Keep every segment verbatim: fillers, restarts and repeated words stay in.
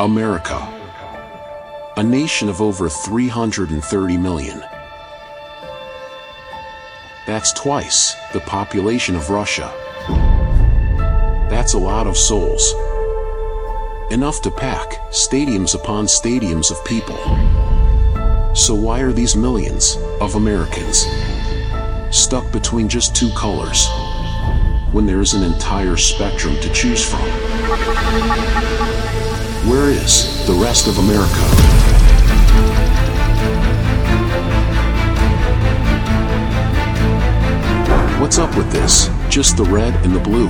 America, a nation of over three hundred thirty million. That's twice the population of Russia. That's a lot of souls. Enough to pack stadiums upon stadiums of people. So why are these millions of Americans stuck between just two colors when there is an entire spectrum to choose from? Where is the rest of America? What's up with this? Just the red and the blue.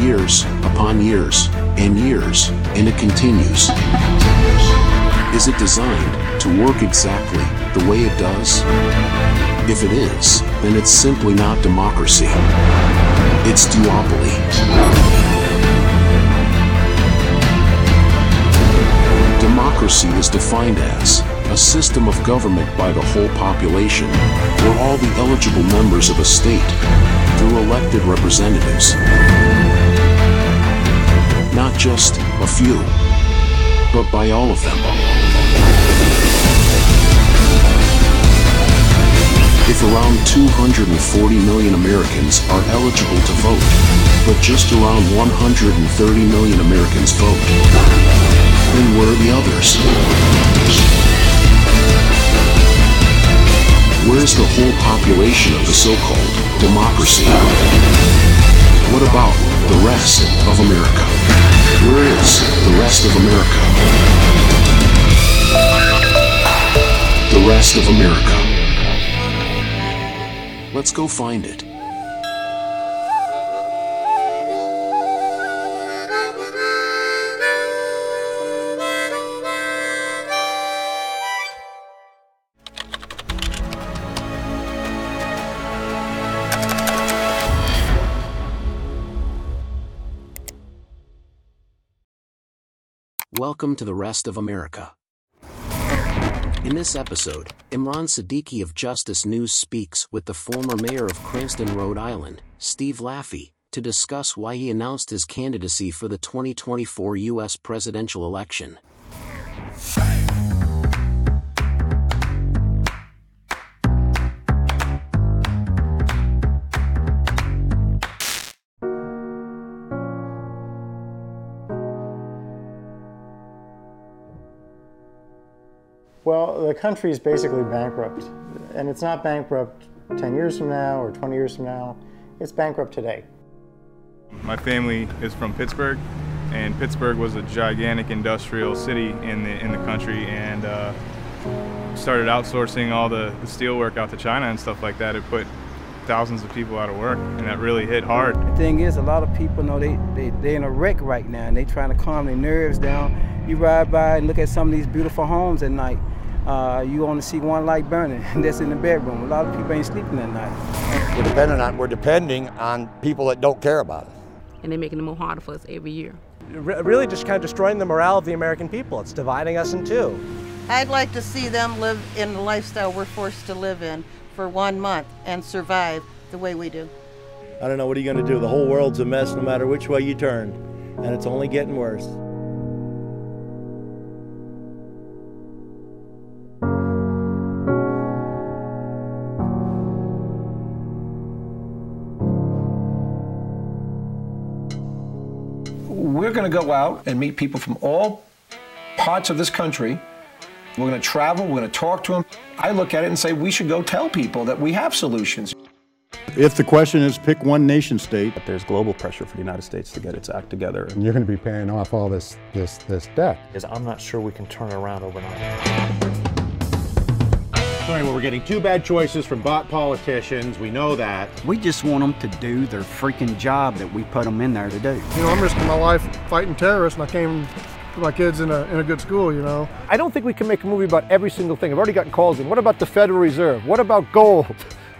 Years upon years and years, and it continues. Is it designed to work exactly the way it does? If it is, then it's simply not democracy. It's duopoly. Democracy is defined as a system of government by the whole population, or all the eligible members of a state, through elected representatives. Not just a few, but by all of them. If around two hundred forty million Americans are eligible to vote, but just around one hundred thirty million Americans vote, then where are the others? Where's the whole population of the so-called democracy? What about the rest of America? Where is the rest of America? The rest of America. Let's go find it. Welcome to the rest of America. In this episode, Imran Siddiqui of Justice News speaks with the former mayor of Cranston, Rhode Island, Steve Laffey, to discuss why he announced his candidacy for the twenty twenty-four U S presidential election. Well, the country is basically bankrupt, and it's not bankrupt ten years from now or twenty years from now. It's bankrupt today. My family is from Pittsburgh, and Pittsburgh was a gigantic industrial city in the in the country, and uh, started outsourcing all the, the steel work out to China and stuff like that. It put thousands of people out of work, and that really hit hard. The thing is, a lot of people know they, they, they're in a wreck right now, and they're trying to calm their nerves down. You ride by and look at some of these beautiful homes at night. Uh, you only see one light burning, and that's in the bedroom. A lot of people ain't sleeping at night. We're depending on, we're depending on people that don't care about it. And they're making it more harder for us every year. Re- really just kind of destroying the morale of the American people. It's dividing us in two. I'd like to see them live in the lifestyle we're forced to live in for one month and survive the way we do. I don't know, what are you going to do? The whole world's a mess no matter which way you turn, and it's only getting worse. We're going to go out and meet people from all parts of this country. We're going to travel, we're going to talk to them. I look at it and say we should go tell people that we have solutions. If the question is pick one nation state, but there's global pressure for the United States to get its act together. And you're going to be paying off all this this this debt. Because I'm not sure we can turn it around overnight. Sorry, well, we're getting two bad choices from bot politicians. We know that. We just want them to do their freaking job that we put them in there to do. You know, I'm risking my life fighting terrorists, and I came to my kids in a, in a good school, you know. I don't think we can make a movie about every single thing. I've already gotten calls in. What about the Federal Reserve? What about gold?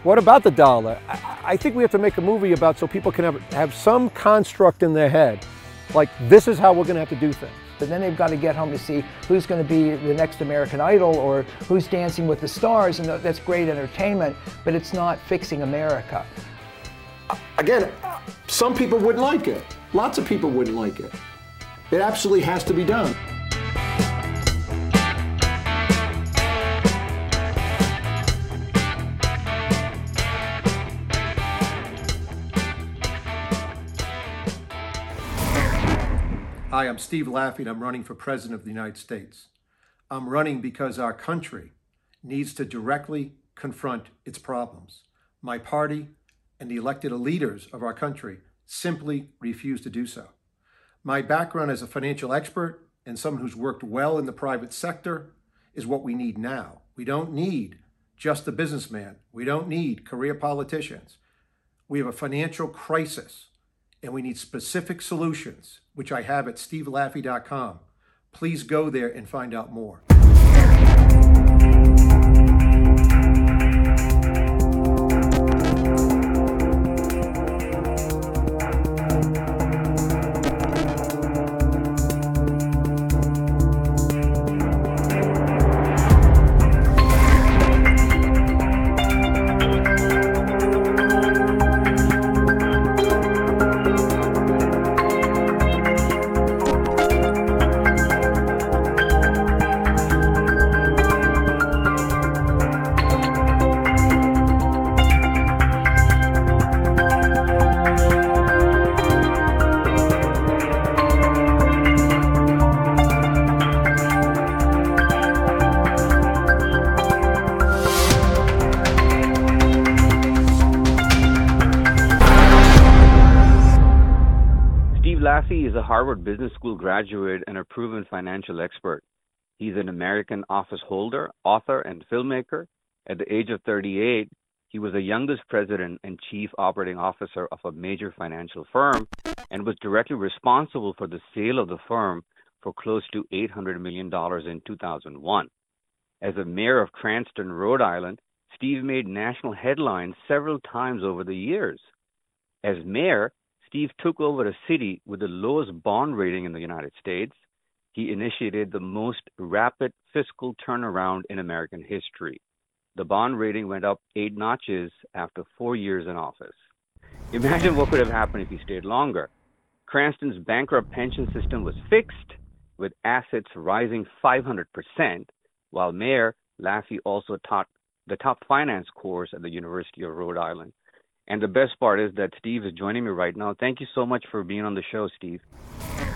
What about the dollar? I, I think we have to make a movie about so people can have, have some construct in their head. Like, this is how we're going to have to do things. But then they've got to get home to see who's going to be the next American Idol or who's Dancing with the Stars, and that's great entertainment, but it's not Fixing America. Again, some people wouldn't like it. Lots of people wouldn't like it. It absolutely has to be done. Hi, I'm Steve Laffey, and I'm running for President of the United States. I'm running because our country needs to directly confront its problems. My party and the elected leaders of our country simply refuse to do so. My background as a financial expert and someone who's worked well in the private sector is what we need now. We don't need just the businessman. We don't need career politicians. We have a financial crisis, and we need specific solutions, which I have at Steve Laffey dot com. Please go there and find out more. Steve Laffey is a Harvard Business School graduate and a proven financial expert. He's an American office holder, author, and filmmaker. At the age of thirty-eight, he was the youngest president and chief operating officer of a major financial firm and was directly responsible for the sale of the firm for close to eight hundred million dollars in two thousand one. As a mayor of Cranston, Rhode Island, Steve made national headlines several times over the years. As mayor, Steve took over a city with the lowest bond rating in the United States. He initiated the most rapid fiscal turnaround in American history. The bond rating went up eight notches after four years in office. Imagine what could have happened if he stayed longer. Cranston's bankrupt pension system was fixed, with assets rising five hundred percent, while Mayor Laffey also taught the top finance course at the University of Rhode Island. And the best part is that Steve is joining me right now. Thank you so much for being on the show, Steve.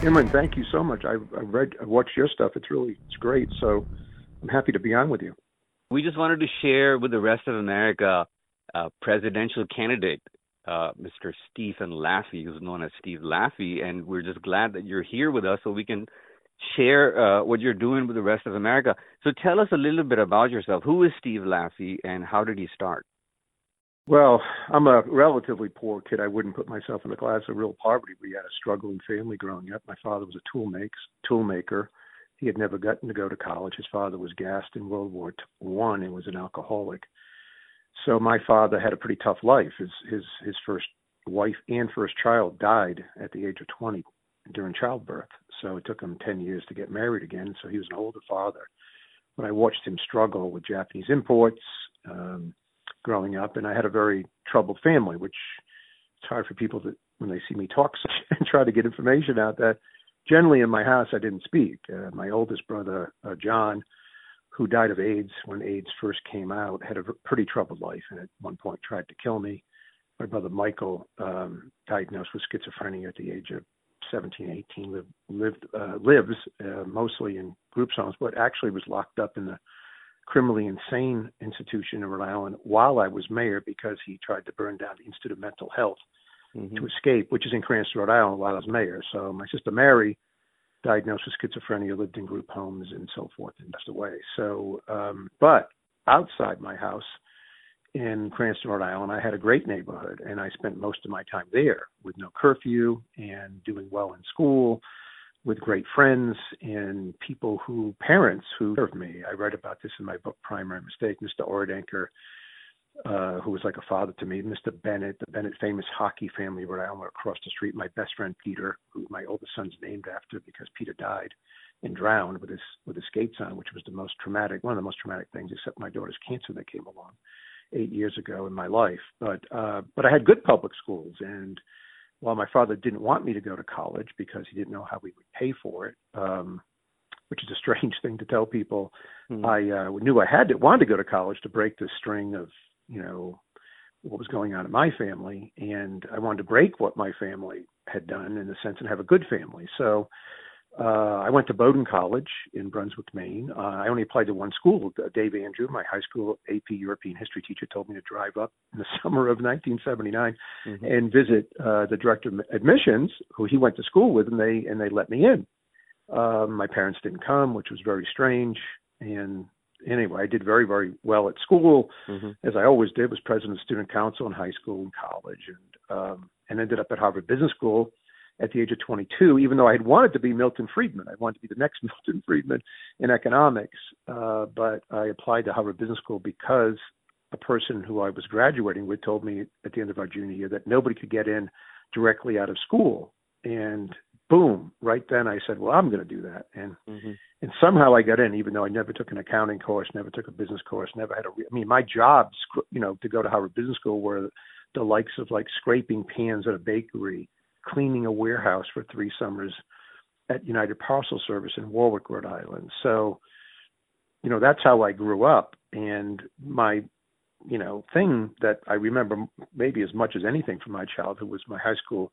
Imran, thank you so much. I, I read, I watched your stuff. It's really, it's great. So I'm happy to be on with you. We just wanted to share with the rest of America uh, presidential candidate, uh, Mister Stephen Laffey, who's known as Steve Laffey. And we're just glad that you're here with us so we can share uh, what you're doing with the rest of America. So tell us a little bit about yourself. Who is Steve Laffey and how did he start? Well, I'm a relatively poor kid. I wouldn't put myself in the class of real poverty. We had a struggling family growing up. My father was a tool makes, tool maker. He had never gotten to go to college. His father was gassed in World War One and was an alcoholic. So my father had a pretty tough life. His his his first wife and first child died at the age of twenty during childbirth. So it took him ten years to get married again. So he was an older father. But I watched him struggle with Japanese imports, um, growing up, and I had a very troubled family, which it's hard for people that when they see me talk and try to get information out that generally in my house, I didn't speak. Uh, my oldest brother, uh, John, who died of AIDS when AIDS first came out, had a pretty troubled life and at one point tried to kill me. My brother, Michael, um, diagnosed with schizophrenia at the age of seventeen, eighteen, lived, lived, uh, lives uh, mostly in group homes, but actually was locked up in the criminally insane institution in Rhode Island while I was mayor because he tried to burn down the Institute of Mental Health mm-hmm. to escape, which is in Cranston, Rhode Island, while I was mayor. So my sister Mary, diagnosed with schizophrenia, lived in group homes and so forth and passed away. So, um, but outside my house in Cranston, Rhode Island, I had a great neighborhood and I spent most of my time there with no curfew and doing well in school, with great friends and people who, parents who served me. I write about this in my book, Primary Mistake. Mister Ordanker, uh, who was like a father to me, Mister Bennett, the Bennett famous hockey family where I went across the street, my best friend, Peter, who my oldest son's named after because Peter died and drowned with his with his skates on, which was the most traumatic, one of the most traumatic things, except my daughter's cancer that came along eight years ago in my life. But uh, but I had good public schools and while my father didn't want me to go to college because he didn't know how we would pay for it, um, which is a strange thing to tell people, mm-hmm. I uh, knew I had to want to go to college to break the string of, you know, what was going on in my family. And I wanted to break what my family had done in a sense and have a good family. So uh, I went to Bowdoin College in Brunswick, Maine. Uh, I only applied to one school. Dave Andrew, my high school A P European history teacher, told me to drive up in the summer of nineteen seventy-nine mm-hmm. and visit uh, the director of admissions, who he went to school with, and they, and they let me in. Um, my parents didn't come, which was very strange. And anyway, I did very, very well at school, mm-hmm. as I always did, was president of student council in high school and college, and um, and ended up at Harvard Business School at the age of twenty-two, even though I had wanted to be Milton Friedman. I wanted to be the next Milton Friedman in economics. Uh, but I applied to Harvard Business School because a person who I was graduating with told me at the end of our junior year that nobody could get in directly out of school. And boom, right then I said, well, I'm going to do that. And mm-hmm. and somehow I got in, even though I never took an accounting course, never took a business course, never had a, re- I mean, my jobs, you know, to go to Harvard Business School were the likes of like scraping pans at a bakery, cleaning a warehouse for three summers at United Parcel Service in Warwick, Rhode Island. So, you know, that's how I grew up. And my, you know, thing that I remember maybe as much as anything from my childhood was my high school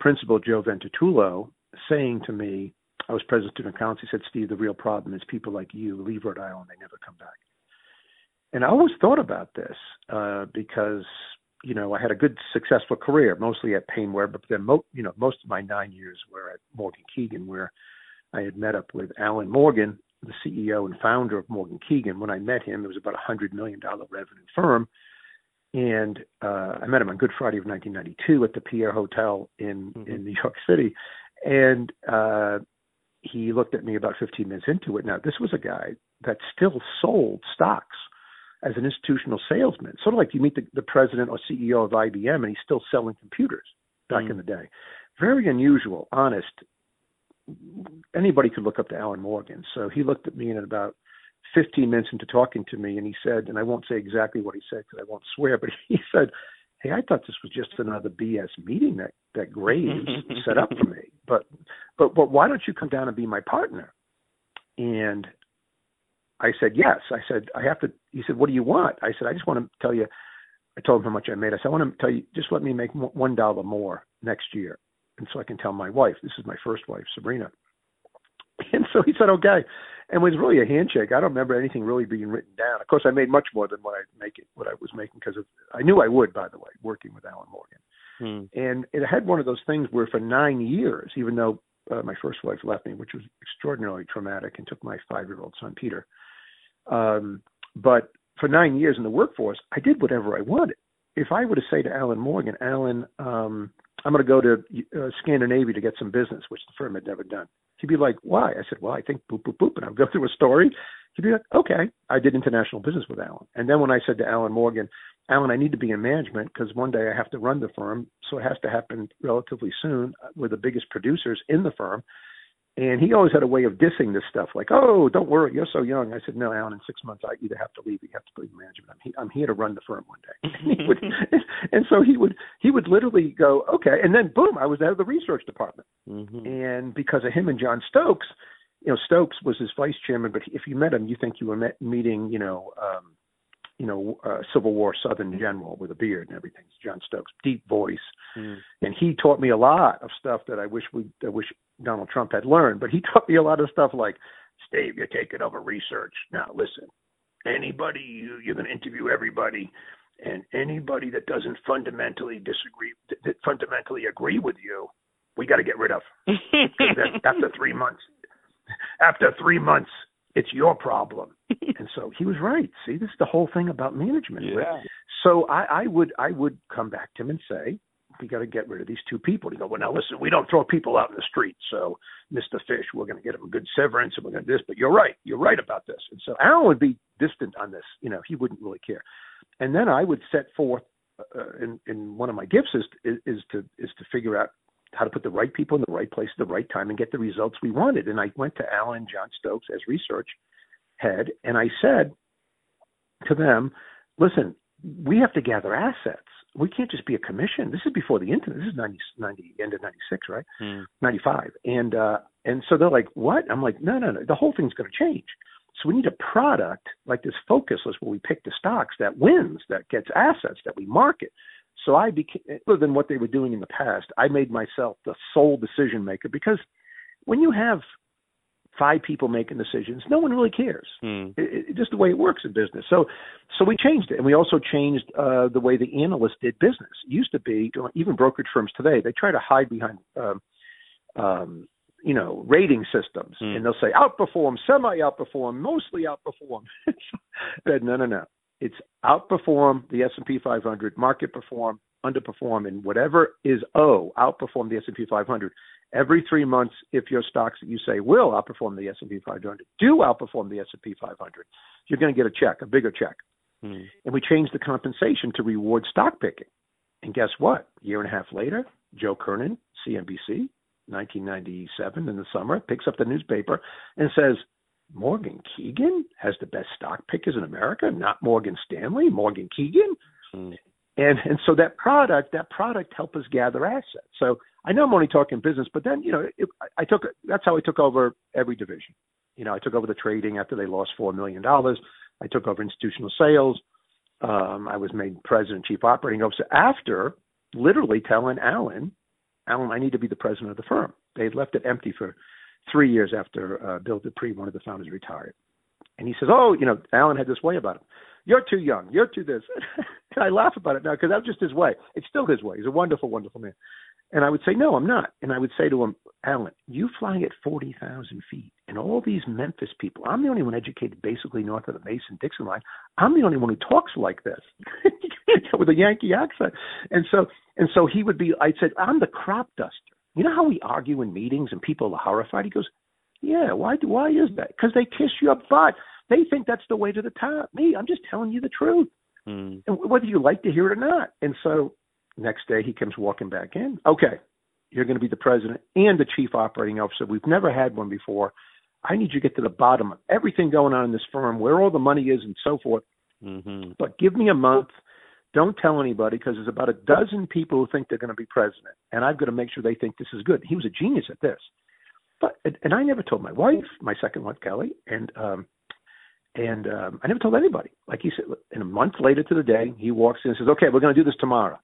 principal, Joe Ventitullo, saying to me, I was president of student council, he said, Steve, the real problem is people like you leave Rhode Island, they never come back. And I always thought about this uh, because, you know, I had a good, successful career, mostly at PaineWebber, but then, mo- you know, most of my nine years were at Morgan Keegan, where I had met up with Alan Morgan, the C E O and founder of Morgan Keegan. When I met him, it was about a one hundred million dollars revenue firm. And uh, I met him on Good Friday of nineteen ninety-two at the Pierre Hotel in, mm-hmm. in New York City. And uh, he looked at me about fifteen minutes into it. Now, this was a guy that still sold stocks as an institutional salesman, sort of like you meet the, the president or C E O of I B M, and he's still selling computers back mm-hmm. in the day. Very unusual, honest. Anybody could look up to Alan Morgan. So he looked at me in about fifteen minutes into talking to me, and he said, and I won't say exactly what he said because I won't swear, but he said, hey, I thought this was just another B S meeting that, that Graves set up for me, but, but, but why don't you come down and be my partner? And I said, yes. I said, I have to, he said, what do you want? I said, I just want to tell you, I told him how much I made. I said, I want to tell you, just let me make one dollar more next year. And so I can tell my wife, this is my first wife, Sabrina. And so he said, okay. And it was really a handshake. I don't remember anything really being written down. Of course, I made much more than what I make it, what I was making, because I knew I would, by the way, working with Alan Morgan. Hmm. And it had one of those things where for nine years, even though uh, my first wife left me, which was extraordinarily traumatic, and took my five-year-old son, Peter. Um, but for nine years in the workforce, I did whatever I wanted. If I were to say to Alan Morgan, Alan, um, I'm going to go to uh, Scandinavia to get some business, which the firm had never done. He'd be like, why? I said, well, I think boop, boop, boop. And I'll go through a story. He'd be like, okay. I did international business with Alan. And then when I said to Alan Morgan, Alan, I need to be in management because one day I have to run the firm. So it has to happen relatively soon. We're the biggest producers in the firm. And he always had a way of dissing this stuff, like, oh, don't worry, you're so young. I said, no, Alan, in six months, I either have to leave or you have to leave management. I'm, he- I'm here to run the firm one day. And, he would, and so he would he would literally go, okay. And then, boom, I was out of the research department. Mm-hmm. And because of him and John Stokes, you know, Stokes was his vice chairman, but if you met him, you think you were met meeting, you know, um, you know, uh, Civil War Southern general with a beard and everything. It's John Stokes, deep voice. Mm. And he taught me a lot of stuff that I wish we, I wish Donald Trump had learned, but he taught me a lot of stuff like, Steve, you're taking over research. Now, listen, anybody, you, you're going to interview everybody, and anybody that doesn't fundamentally disagree, that fundamentally agree with you, we got to get rid of. after three months, after three months, it's your problem. And so he was right. See, this is the whole thing about management. Yeah. So I, I would I would come back to him and say, we got to get rid of these two people. He'd go, well, now listen, we don't throw people out in the street. So Mister Fish, we're going to get him a good severance and we're going to do this. But you're right. You're right about this. And so Alan would be distant on this. You know, he wouldn't really care. And then I would set forth, uh, and, and one of my gifts is, is, is to is to figure out how to put the right people in the right place at the right time and get the results we wanted. And I went to Alan, John Stokes as research head, and I said to them, listen, we have to gather assets. we can't just be a commission. This is before the internet. This is ninety, ninety end of ninety-six, right? Mm. ninety-five. And uh, and so they're like, what? I'm like, no, no, no. The whole thing's going to change. So we need a product like this focus list where we pick the stocks that wins, that gets assets, that we market. So I became, other than what they were doing in the past, I made myself the sole decision maker, because when you have five people making decisions, no one really cares. Mm. It, it, just the way it works in business. So so we changed it. And we also changed uh, the way the analysts did business. It used to be, even brokerage firms today, they try to hide behind um, um, you know, rating systems. Mm. And they'll say, outperform, semi-outperform, mostly outperform. But no, no, no. It's outperform the S and P five hundred, market perform, underperform, and whatever is O, outperform the S and P five hundred. Every three months, if your stocks that you say will outperform the S and P five hundred do outperform the S and P five hundred, you're going to get a check, a bigger check. Mm. And we changed the compensation to reward stock picking. And guess what? A year and a half later, Joe Kernan, C N B C, nineteen ninety-seven in the summer, picks up the newspaper and says, Morgan Keegan has the best stock pickers in America, not Morgan Stanley, Morgan Keegan. Mm. And and so that product, that product helped us gather assets. So I know I'm only talking business, but then, you know, it, I took, that's how I took over every division. You know, I took over the trading after they lost four million dollars. I took over institutional sales. Um, I was made president, chief operating officer after literally telling Alan, Alan, I need to be the president of the firm. They had left it empty for three years after uh, Bill Dupree, one of the founders, retired. And he says, oh, you know, Alan had this way about him. You're too young. You're too this. And I laugh about it now because that was just his way. It's still his way. He's a wonderful, wonderful man. And I would say, no, I'm not. And I would say to him, Alan, you flying at forty thousand feet, and all these Memphis people, I'm the only one educated basically north of the Mason-Dixon line. I'm the only one who talks like this with a Yankee accent. And so and so he would be, I said, I'm the crop duster. You know how we argue in meetings and people are horrified? He goes, yeah, why do, why is that? Because they kiss your butt. They think that's the way to the top. Me, I'm just telling you the truth, mm. and whether you like to hear it or not. And so next day he comes walking back in. Okay, you're going to be the president and the chief operating officer. We've never had one before. I need you to get to the bottom of everything going on in this firm, where all the money is and so forth. Mm-hmm. But give me a month. Don't tell anybody, because there's about a dozen people who think they're going to be president, and I've got to make sure they think this is good. He was a genius at this. But and I never told my wife, my second wife, Kelly, and um, and um, I never told anybody. Like he said, and a month later to the day, he walks in and says, okay, we're going to do this tomorrow.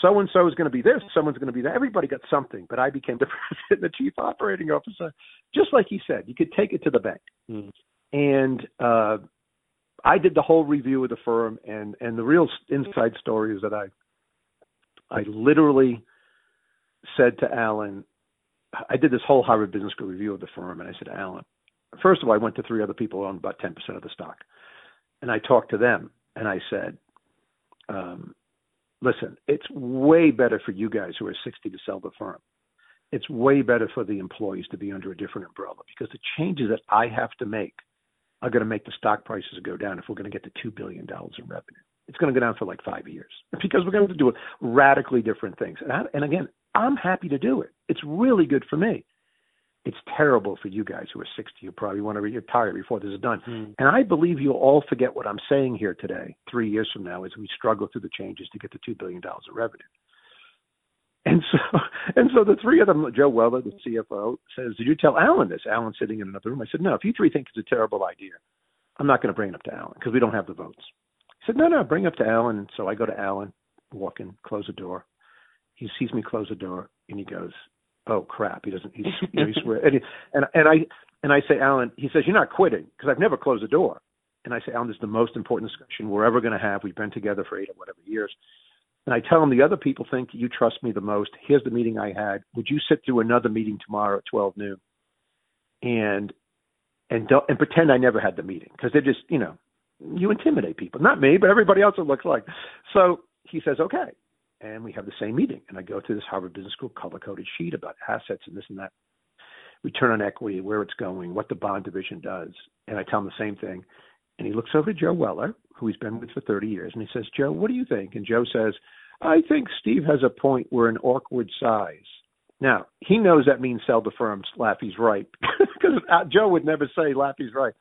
So-and-so is going to be this. Someone's going to be that. Everybody got something, but I became the president, the chief operating officer. Just like he said, you could take it to the bank. Mm-hmm. And uh, I did the whole review of the firm, and, and the real inside story is that I I literally said to Alan, I did this whole Harvard Business School review of the firm, and I said, Alan, first of all, I went to three other people who owned about ten percent of the stock, and I talked to them, and I said, um, listen, it's way better for you guys who are sixty to sell the firm. It's way better for the employees to be under a different umbrella, because the changes that I have to make are going to make the stock prices go down if we're going to get to two billion dollars in revenue. It's going to go down for like five years because we're going to have to do radically different things. And, I, and again, I'm happy to do it. It's really good for me. It's terrible for you guys who are sixty. You probably want to retire before this is done. Mm. And I believe you'll all forget what I'm saying here today, three years from now, as we struggle through the changes to get to two billion dollars of revenue. And so and so the three of them, Joe Weller, the C F O, says, did you tell Alan this? Alan's sitting in another room. I said, no, if you three think it's a terrible idea, I'm not going to bring it up to Alan because we don't have the votes. He said, no, no, bring it up to Alan. So I go to Alan, walk in, close the door. He sees me close the door, and he goes, oh, crap. He doesn't, he's, you know, he swears. And, he, and, and, I, and I say, Alan, he says, you're not quitting, because I've never closed the door. And I say, Alan, this is the most important discussion we're ever going to have. We've been together for eight or whatever years. And I tell him the other people think you trust me the most. Here's the meeting I had. Would you sit through another meeting tomorrow at twelve noon and and don't, and pretend I never had the meeting? Because they're just, you know, you intimidate people. Not me, but everybody else it looks like. So he says, okay. And we have the same meeting. And I go through this Harvard Business School color-coded sheet about assets and this and that, return on equity, where it's going, what the bond division does. And I tell him the same thing. And he looks over to Joe Weller, who he's been with for thirty years, and he says, Joe, what do you think? And Joe says, I think Steve has a point. We're an awkward size. Now, he knows that means sell the firm. Laffey's right. Because Joe would never say Laffey's right.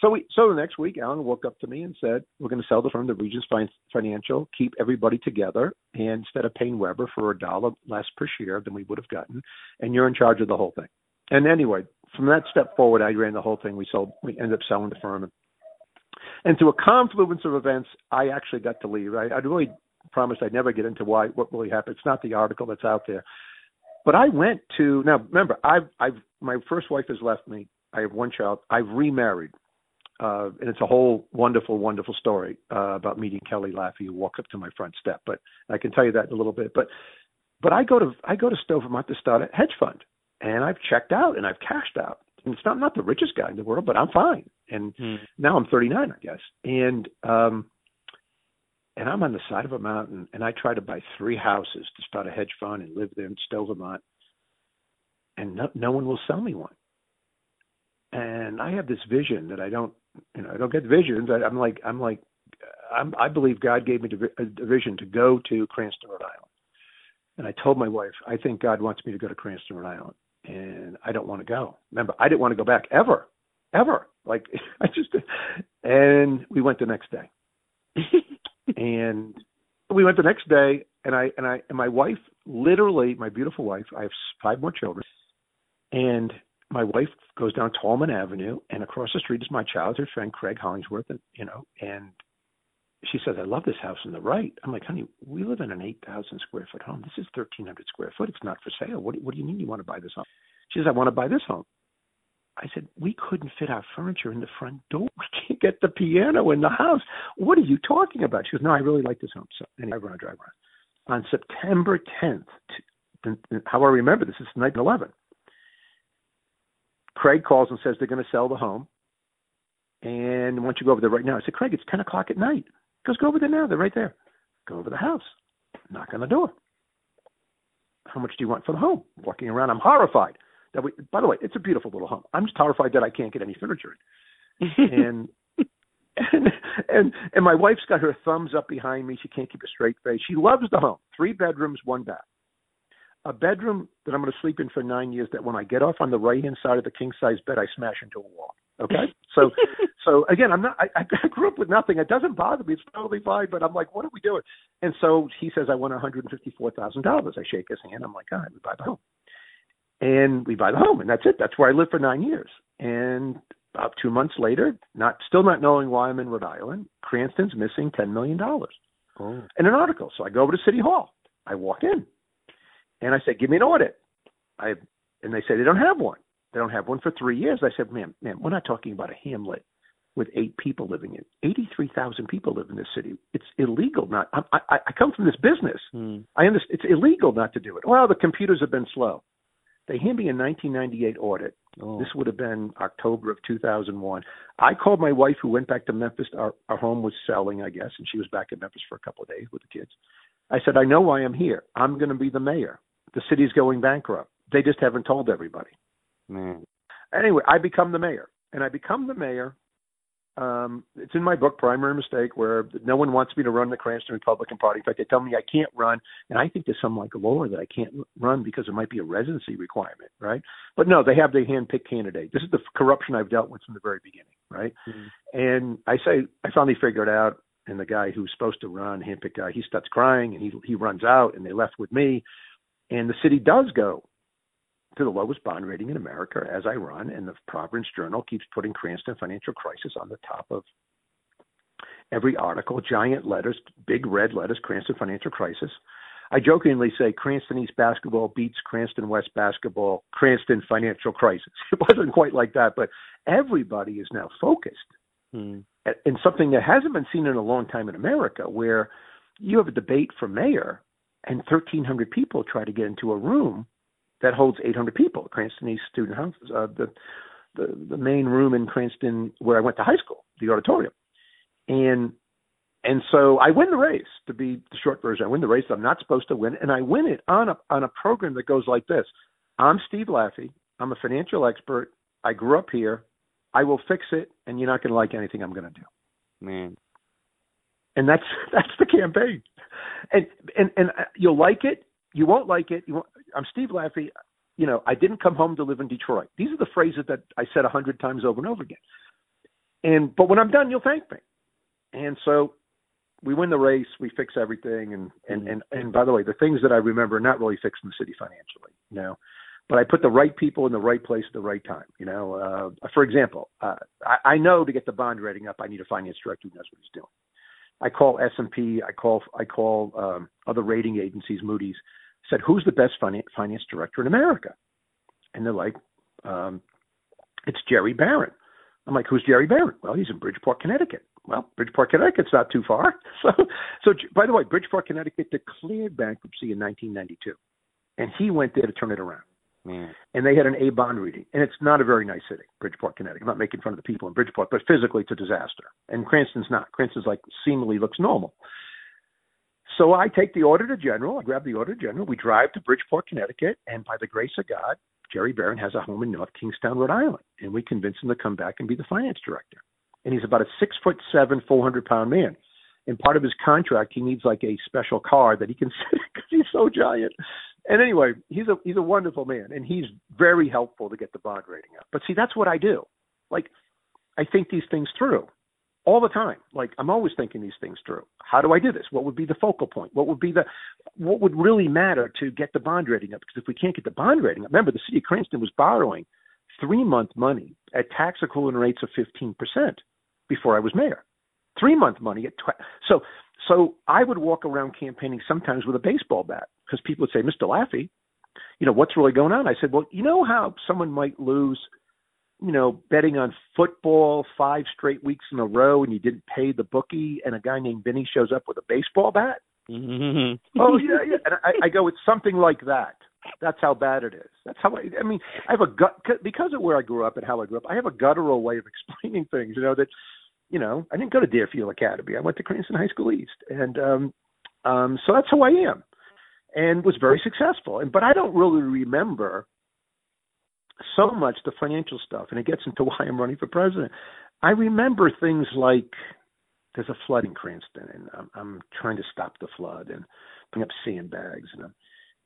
So we, so the next week, Alan woke up to me and said, we're going to sell the firm to Regions Financial, keep everybody together, and instead of PaineWebber for a dollar less per share than we would have gotten, and you're in charge of the whole thing. And anyway, from that step forward, I ran the whole thing. We sold. We ended up selling the firm. And through a confluence of events, I actually got to leave. I, I really promised I'd never get into why what really happened. It's not the article that's out there. But I went to – now, remember, I've, I've my first wife has left me. I have one child. I've remarried. Uh, and it's a whole wonderful, wonderful story uh, about meeting Kelly Laffey, who walked up to my front step. But I can tell you that in a little bit. But but I go to I go to Stowe, Vermont to start a hedge fund. And I've checked out and I've cashed out. And it's not, I'm not the richest guy in the world, but I'm fine. And mm. now I'm thirty-nine, I guess. And um, and I'm on the side of a mountain, and I try to buy three houses to start a hedge fund and live there in Stowe, Vermont. And no, no one will sell me one. And I have this vision that I don't, you know, I don't get visions. I, I'm like, I'm like, I'm, I believe God gave me a vision to go to Cranston, Rhode Island. And I told my wife, I think God wants me to go to Cranston, Rhode Island. And I don't want to go. Remember, I didn't want to go back ever, ever. Like I just, and we went the next day and we went the next day. And I, and I, and my wife, literally my beautiful wife, I have five more children. And my wife goes down Tallman Avenue, and across the street is my childhood friend, Craig Hollingsworth. And, you know, and she says, I love this house on the right. I'm like, honey, we live in an eight thousand square foot home. This is thirteen hundred square foot. It's not for sale. What, what do you mean you want to buy this home? She says, I want to buy this home. I said, we couldn't fit our furniture in the front door. We can't get the piano in the house. What are you talking about? She goes, no, I really like this home. So anyway, I drive around, drive around. On September tenth, how I remember this, it's nine eleven. Craig calls and says they're going to sell the home. And why don't you go over there right now? I said, Craig, it's ten o'clock at night. He goes, go over there now. They're right there. Go over the house. Knock on the door. How much do you want for the home? Walking around, I'm horrified. That we, by the way, it's a beautiful little home. I'm just horrified that I can't get any furniture in. And, and, and, and my wife's got her thumbs up behind me. She can't keep a straight face. She loves the home. Three bedrooms, one bath. A bedroom that I'm going to sleep in for nine years that when I get off on the right-hand side of the king-size bed, I smash into a wall. Okay? So, so again, I'm not, I, I grew up with nothing. It doesn't bother me. It's totally fine. But I'm like, what are we doing? And so he says, I want one hundred fifty-four thousand dollars. I shake his hand. I'm like, all right, we buy the home. And we buy the home, and that's it. That's where I lived for nine years. And about two months later, not still not knowing why I'm in Rhode Island, Cranston's missing ten million dollars oh. in an article. So I go over to City Hall. I walk in. And I said, give me an audit. I And they said, they don't have one. They don't have one for three years. I said, ma'am, ma'am, we're not talking about a hamlet with eight people living in it. eighty-three thousand people live in this city. It's illegal not. I, I, I come from this business. Mm. I understand. It's illegal not to do it. Well, the computers have been slow. They hand me a nineteen ninety-eight audit. Oh. This would have been October of two thousand one. I called my wife, who went back to Memphis. Our, our home was selling, I guess, and she was back in Memphis for a couple of days with the kids. I said, I know why I'm here. I'm going to be the mayor. The city's going bankrupt. They just haven't told everybody. Man. Anyway, I become the mayor. And I become the mayor. Um, it's in my book, Primary Mistake, where no one wants me to run the Cranston Republican Party. In fact, they tell me I can't run. And I think there's some like law that I can't run because it might be a residency requirement, right? But no, they have their hand-picked candidate. This is the corruption I've dealt with from the very beginning, right? Mm-hmm. And I say, I finally figured out, and the guy who's supposed to run, hand-picked guy, he starts crying, and he he runs out, and they left with me. And the city does go to the lowest bond rating in America as I run, and the Providence Journal keeps putting Cranston Financial Crisis on the top of every article, giant letters, big red letters, Cranston Financial Crisis. I jokingly say Cranston East Basketball beats Cranston West Basketball, Cranston Financial Crisis. It wasn't quite like that, but everybody is now focused hmm. at, in something that hasn't been seen in a long time in America, where you have a debate for mayor, and thirteen hundred people try to get into a room that holds eight hundred people. Cranston East Student House, uh, the, the the main room in Cranston where I went to high school, the auditorium. And and so I win the race, to be the short version. I win the race that I'm not supposed to win, and I win it on a, on a program that goes like this. I'm Steve Laffey. I'm a financial expert. I grew up here. I will fix it, and you're not going to like anything I'm going to do. Man. And that's that's the campaign. And and and you'll like it. You won't like it. You won't, I'm Steve Laffey. You know, I didn't come home to live in Detroit. These are the phrases that I said a hundred times over and over again. And but when I'm done, you'll thank me. And so we win the race, we fix everything. And and, mm-hmm. and, and by the way, the things that I remember are not really fixing the city financially, you know, but I put the right people in the right place at the right time. You know, uh, for example, uh, I, I know to get the bond rating up, I need a finance director who knows what he's doing. I call S and P, I call I call um, other rating agencies, Moody's, said, who's the best finance, finance director in America? And they're like, um, it's Jerry Barron. I'm like, who's Jerry Barron? Well, he's in Bridgeport, Connecticut. Well, Bridgeport, Connecticut's not too far. So, so by the way, Bridgeport, Connecticut declared bankruptcy in nineteen ninety-two, and he went there to turn it around. Yeah. And they had an A bond rating, and it's not a very nice city, Bridgeport, Connecticut. I'm not making fun of the people in Bridgeport, but physically it's a disaster. And Cranston's not. Cranston's like seemingly looks normal. So I take the Auditor General. I grab the Auditor General. We drive to Bridgeport, Connecticut, and by the grace of God, Jerry Barron has a home in North Kingstown, Rhode Island, and we convince him to come back and be the finance director. And he's about a six foot seven, four hundred pound man. And part of his contract, he needs like a special car that he can sit because he's so giant. And anyway, he's a he's a wonderful man, and he's very helpful to get the bond rating up. But see, that's what I do. Like, I think these things through all the time. Like, I'm always thinking these things through. How do I do this? What would be the focal point? What would be the what would really matter to get the bond rating up? Because if we can't get the bond rating up, remember the city of Cranston was borrowing three month money at tax equivalent rates of fifteen percent before I was mayor. Three month money at tw- so. So I would walk around campaigning sometimes with a baseball bat because people would say, Mister Laffey, you know, what's really going on? I said, well, you know how someone might lose, you know, betting on football five straight weeks in a row and you didn't pay the bookie and a guy named Benny shows up with a baseball bat? Mm-hmm. Oh, yeah, yeah. And I, I go, it's something like that. That's how bad it is. That's how I, I mean, I have a gut because of where I grew up and how I grew up. I have a guttural way of explaining things, you know, that. You know, I didn't go to Deerfield Academy. I went to Cranston High School East. And um, um, so that's who I am and was very successful. And but I don't really remember so much the financial stuff. And it gets into why I'm running for president. I remember things like there's a flood in Cranston and I'm, I'm trying to stop the flood and bring up sandbags. And, I'm,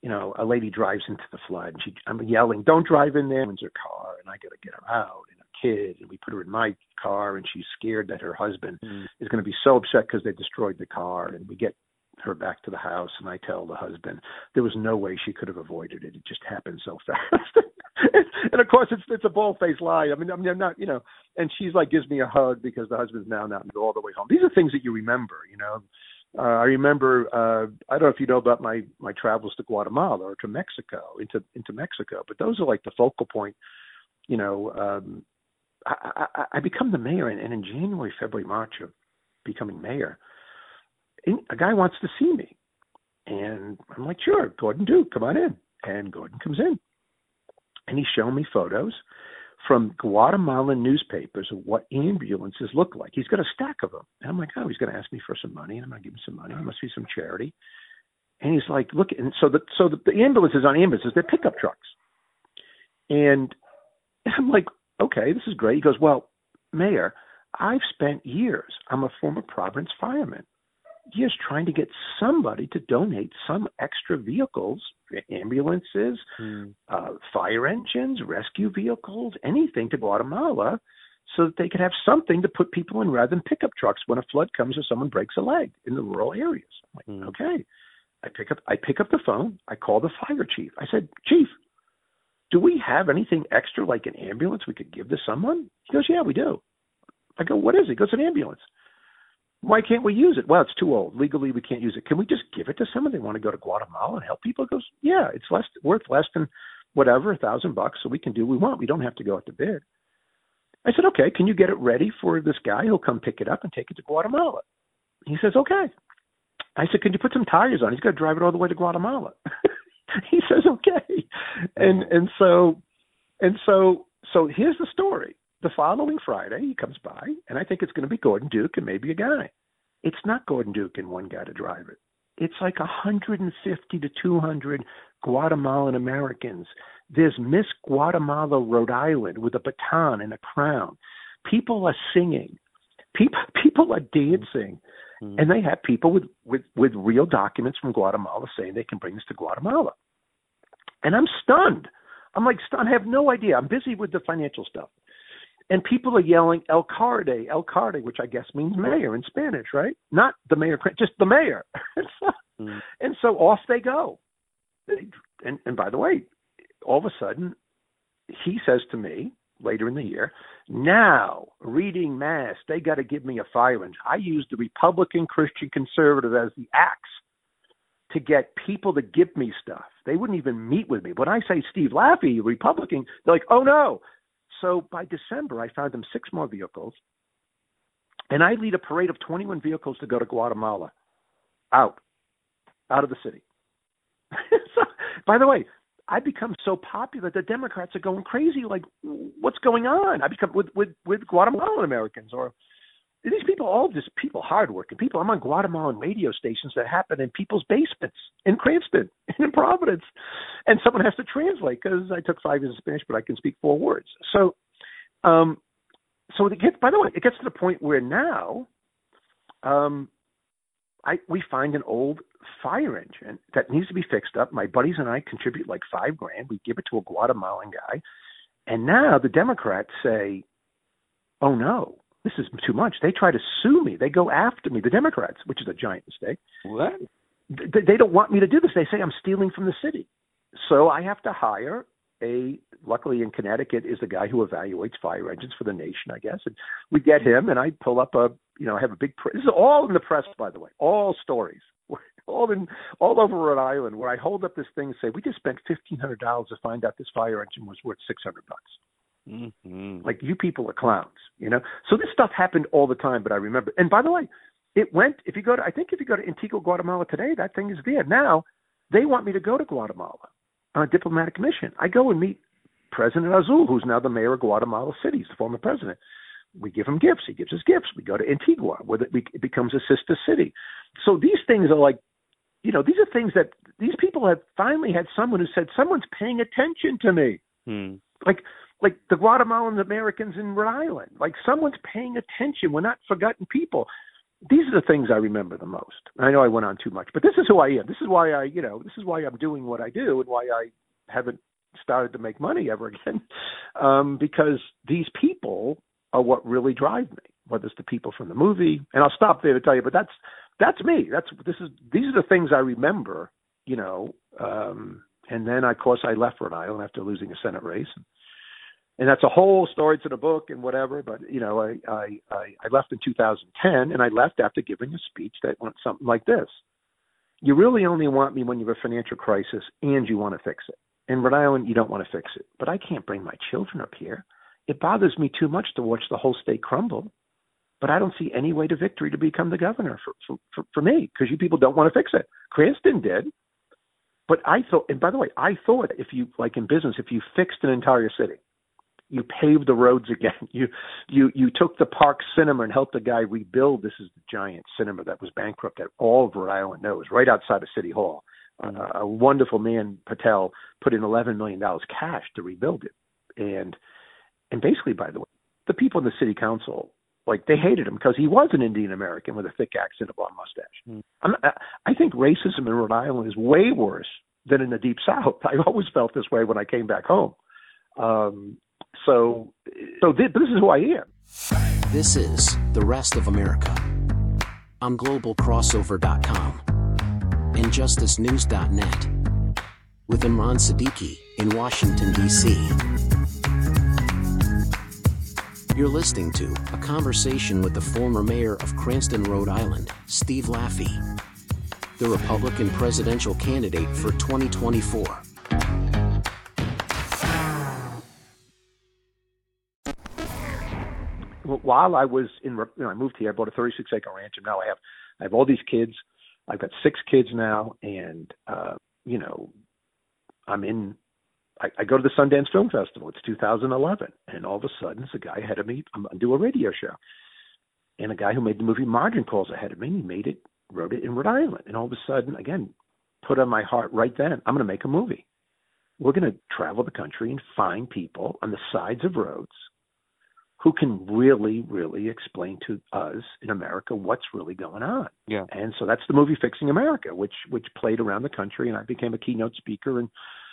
you know, a lady drives into the flood and she, I'm yelling, don't drive in there. It's her car and I got to get her out. And kid and we put her in my car and she's scared that her husband mm. is going to be so upset because they destroyed the car and we get her back to the house and I tell the husband there was no way she could have avoided it. It just happened so fast. And of course it's it's a bald-faced lie. I mean, I'm, I'm not, you know, and she's like gives me a hug because the husband's now not all the way home. These are things that you remember, you know. Uh, I remember, uh, I don't know if you know about my, my travels to Guatemala or to Mexico, into, into Mexico, but those are like the focal point, you know, um, I, I, I become the mayor, and, and in January, February, March of becoming mayor, a guy wants to see me. And I'm like, sure, Gordon Duke, come on in. And Gordon comes in. And he's showing me photos from Guatemalan newspapers of what ambulances look like. He's got a stack of them. And I'm like, oh, he's going to ask me for some money, and I'm going to give him some money. It must be some charity. And he's like, look. And so the, so the, the ambulances on ambulances, they're pickup trucks. And I'm like, okay, this is great. He goes, well, Mayor, I've spent years, I'm a former Providence fireman, years trying to get somebody to donate some extra vehicles, ambulances, mm. uh, fire engines, rescue vehicles, anything to Guatemala so that they could have something to put people in rather than pickup trucks when a flood comes or someone breaks a leg in the rural areas. I'm like, mm. okay. I pick up, I pick up the phone. I call the fire chief. I said, Chief, do we have anything extra like an ambulance we could give to someone? He goes, yeah, we do. I go, what is it? He goes, an ambulance. Why can't we use it? Well, it's too old. Legally, we can't use it. Can we just give it to someone? They want to go to Guatemala and help people? He goes, yeah, it's less worth less than whatever, a thousand bucks, so we can do what we want. We don't have to go out to bid. I said, okay, can you get it ready for this guy? He'll come pick it up and take it to Guatemala. He says, okay. I said, can you put some tires on? He's got to drive it all the way to Guatemala. He says, okay. And and so and so so here's the story. The following Friday, he comes by, and I think it's going to be Gordon Duke and maybe a guy. It's not Gordon Duke and one guy to drive it. It's like one hundred fifty to two hundred Guatemalan Americans. There's Miss Guatemala, Rhode Island, with a baton and a crown. People are singing. People people are dancing. Mm-hmm. And they have people with, with, with real documents from Guatemala saying they can bring this to Guatemala. And I'm stunned. I'm like, I have no idea. I'm busy with the financial stuff. And people are yelling El Carde, El Carde, which I guess means mayor in Spanish, right? Not the mayor, just the mayor. mm. And so off they go. And, and by the way, all of a sudden, he says to me later in the year, now, reading mass, they got to give me a firing. I used the Republican Christian Conservative as the axe to get people to give me stuff. They wouldn't even meet with me. When I say Steve Laffey, Republican, they're like, oh, no. So by December, I found them six more vehicles, and I lead a parade of twenty-one vehicles to go to Guatemala, out, out of the city. So, by the way, I become so popular that Democrats are going crazy, like, what's going on? I become with, with, with Guatemalan Americans, or these people, all just people, hardworking people. I'm on Guatemalan radio stations that happen in people's basements in Cranston and in Providence. And someone has to translate because I took five years of Spanish, but I can speak four words. So, um, so it gets, by the way, it gets to the point where now um, I we find an old fire engine that needs to be fixed up. My buddies and I contribute like five grand. We give it to a Guatemalan guy. And now the Democrats say, oh, no. This is too much. They try to sue me. They go after me, the Democrats, which is a giant mistake. What? They, they don't want me to do this. They say I'm stealing from the city. So I have to hire a – luckily in Connecticut is the guy who evaluates fire engines for the nation, I guess. And we get him, and I pull up a – you know, I have a big – this is all in the press, by the way, all stories, all in all over Rhode Island, where I hold up this thing and say, we just spent fifteen hundred dollars to find out this fire engine was worth six hundred bucks. Mm-hmm. Like, you people are clowns, you know? So this stuff happened all the time, but I remember. And by the way, it went, if you go to, I think if you go to Antigua, Guatemala today, that thing is there. Now they want me to go to Guatemala on a diplomatic mission. I go and meet President Azul, who's now the mayor of Guatemala City. He's the former president. We give him gifts. He gives us gifts. We go to Antigua, where it becomes a sister city. So these things are like, you know, these are things that these people have finally had someone who said, someone's paying attention to me. Mm. Like, Like the Guatemalan Americans in Rhode Island. Like, someone's paying attention. We're not forgotten people. These are the things I remember the most. I know I went on too much, but this is who I am. This is why I, you know, this is why I'm doing what I do and why I haven't started to make money ever again. Um, because these people are what really drive me, whether it's the people from the movie. And I'll stop there to tell you, but that's, that's me. That's, this is, these are the things I remember, you know. Um, and then, of course, I left Rhode Island after losing a Senate race. And that's a whole story to the book and whatever. But, you know, I, I, I left in two thousand ten, and I left after giving a speech that went something like this. You really only want me when you have a financial crisis and you want to fix it. In Rhode Island, you don't want to fix it. But I can't bring my children up here. It bothers me too much to watch the whole state crumble. But I don't see any way to victory to become the governor for, for, for, for me, because you people don't want to fix it. Cranston did. But I thought, and by the way, I thought if you, like in business, if you fixed an entire city, you paved the roads again. You you you took the Park Cinema and helped the guy rebuild. This is the giant cinema that was bankrupt that all of Rhode Island knows, right outside of City Hall. Uh, a wonderful man, Patel, put in eleven million dollars cash to rebuild it. And and basically, by the way, the people in the city council, like, they hated him because he was an Indian American with a thick accent, a blonde mustache. Mm. I'm not, I think racism in Rhode Island is way worse than in the Deep South. I always felt this way when I came back home. Um, So, so this, this is who I am. This is The Rest of America on global crossover dot com and justice news dot net with Imran Siddiqui in Washington, D C You're listening to a conversation with the former mayor of Cranston, Rhode Island, Steve Laffey, the Republican presidential candidate for twenty twenty-four. While I was in, you know, I moved here, I bought a thirty-six acre ranch, and now I have, I have all these kids. I've got six kids now, and uh, you know, I'm in. I, I go to the Sundance Film Festival. It's two thousand eleven, and all of a sudden, there's a guy ahead of me. I'm do a radio show, and a guy who made the movie Margin Calls ahead of me. And he made it, wrote it in Rhode Island, and all of a sudden, again, put on my heart right then. I'm going to make a movie. We're going to travel the country and find people on the sides of roads who can really, really explain to us in America what's really going on. Yeah. And so that's the movie Fixing America, which which played around the country, and I became a keynote speaker. And